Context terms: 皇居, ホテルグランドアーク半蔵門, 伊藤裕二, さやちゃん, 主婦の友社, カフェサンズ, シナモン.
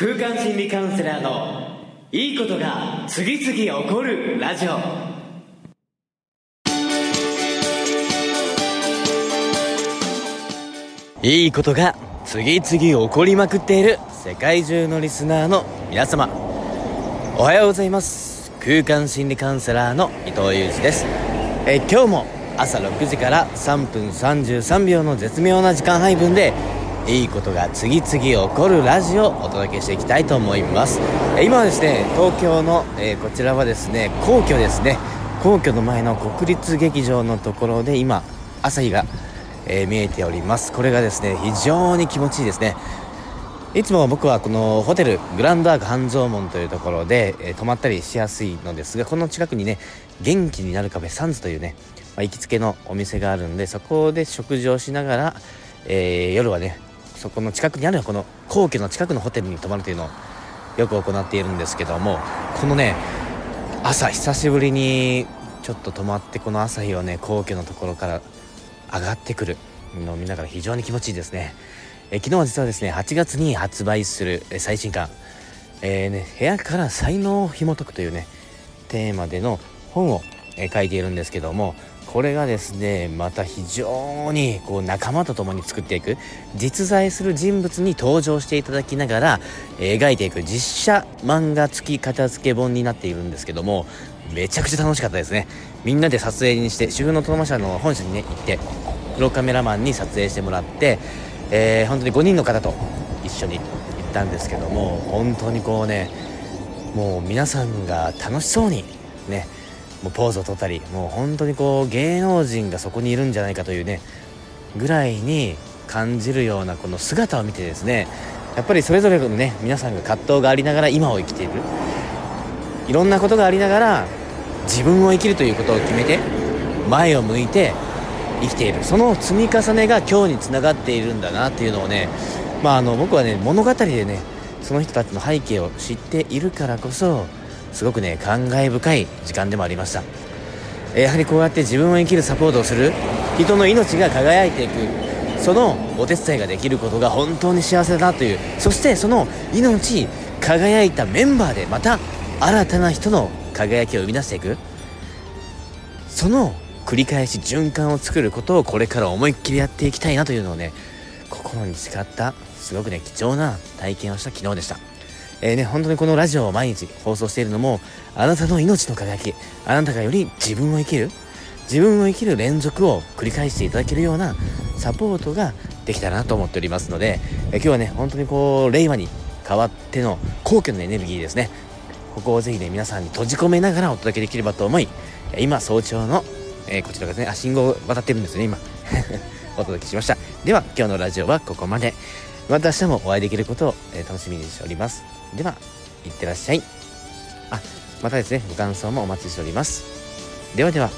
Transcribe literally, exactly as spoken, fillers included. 空間心理カウンセラーのいいことが次々起こるラジオ。いいことが次々起こりまくっている世界中のリスナーの皆様、おはようございます。空間心理カウンセラーの伊藤裕二です。え今日も朝ろくじからさんぷんさんじゅうさんびょうの絶妙な時間配分でいいことが次々起こるラジオをお届けしていきたいと思います。今はですね、東京の、えー、こちらはですね、皇居ですね、皇居の前の国立劇場のところで今朝日が、えー、見えております。これがですね、非常に気持ちいいですね。いつも僕はこのホテルグランドアーク半蔵門というところで、えー、泊まったりしやすいのですが、この近くにね、元気になるカフェサンズというね、まあ、行きつけのお店があるんで、そこで食事をしながら、えー、夜はね、そこの近くにあるこの皇居の近くのホテルに泊まるというのをよく行っているんですけども、このね、朝久しぶりにちょっと泊まって、この朝日をね、皇居のところから上がってくるのを見ながら非常に気持ちいいですね。え昨日は実はですね、はちがつに発売する最新刊、えーね、部屋から才能を紐解くというねテーマでの本をえ書いているんですけども、これがですね、また非常にこう仲間と共に作っていく、実在する人物に登場していただきながら描いていく実写漫画付き片付け本になっているんですけども、めちゃくちゃ楽しかったですね。みんなで撮影にして、主婦の友社の本社にね行ってプロカメラマンに撮影してもらって、えー、本当にごにんの方と一緒に行ったんですけども、本当にこうね、もう皆さんが楽しそうにね、もうポーズを取ったり、もう本当にこう芸能人がそこにいるんじゃないかというねぐらいに感じるようなこの姿を見てですね、やっぱりそれぞれのね皆さんが葛藤がありながら今を生きている、いろんなことがありながら自分を生きるということを決めて前を向いて生きている、その積み重ねが今日につながっているんだなっていうのをね、まああの僕はね、物語でねその人たちの背景を知っているからこそすごくね感慨深い時間でもありました。やはりこうやって自分を生きるサポートをする人の命が輝いていく、そのお手伝いができることが本当に幸せだなという、そしてその命輝いたメンバーでまた新たな人の輝きを生み出していく、その繰り返し循環を作ることをこれから思いっきりやっていきたいなというのをね、心に誓ったすごくね貴重な体験をした昨日でした。えーね、本当にこのラジオを毎日放送しているのも、あなたの命の輝き、あなたがより自分を生きる自分を生きる連続を繰り返していただけるようなサポートができたらなと思っておりますので、えー、今日はね本当にこう令和に代わっての皇居のエネルギーですね、ここをぜひね皆さんに閉じ込めながらお届けできればと思い、今早朝の、えー、こちらがですね、あ信号渡ってるんですね今お届けしました。では今日のラジオはここまで。また明日もお会いできることを、えー、楽しみにしております。では、いってらっしゃい。あ、またですね、ご感想もお待ちしております。ではでは。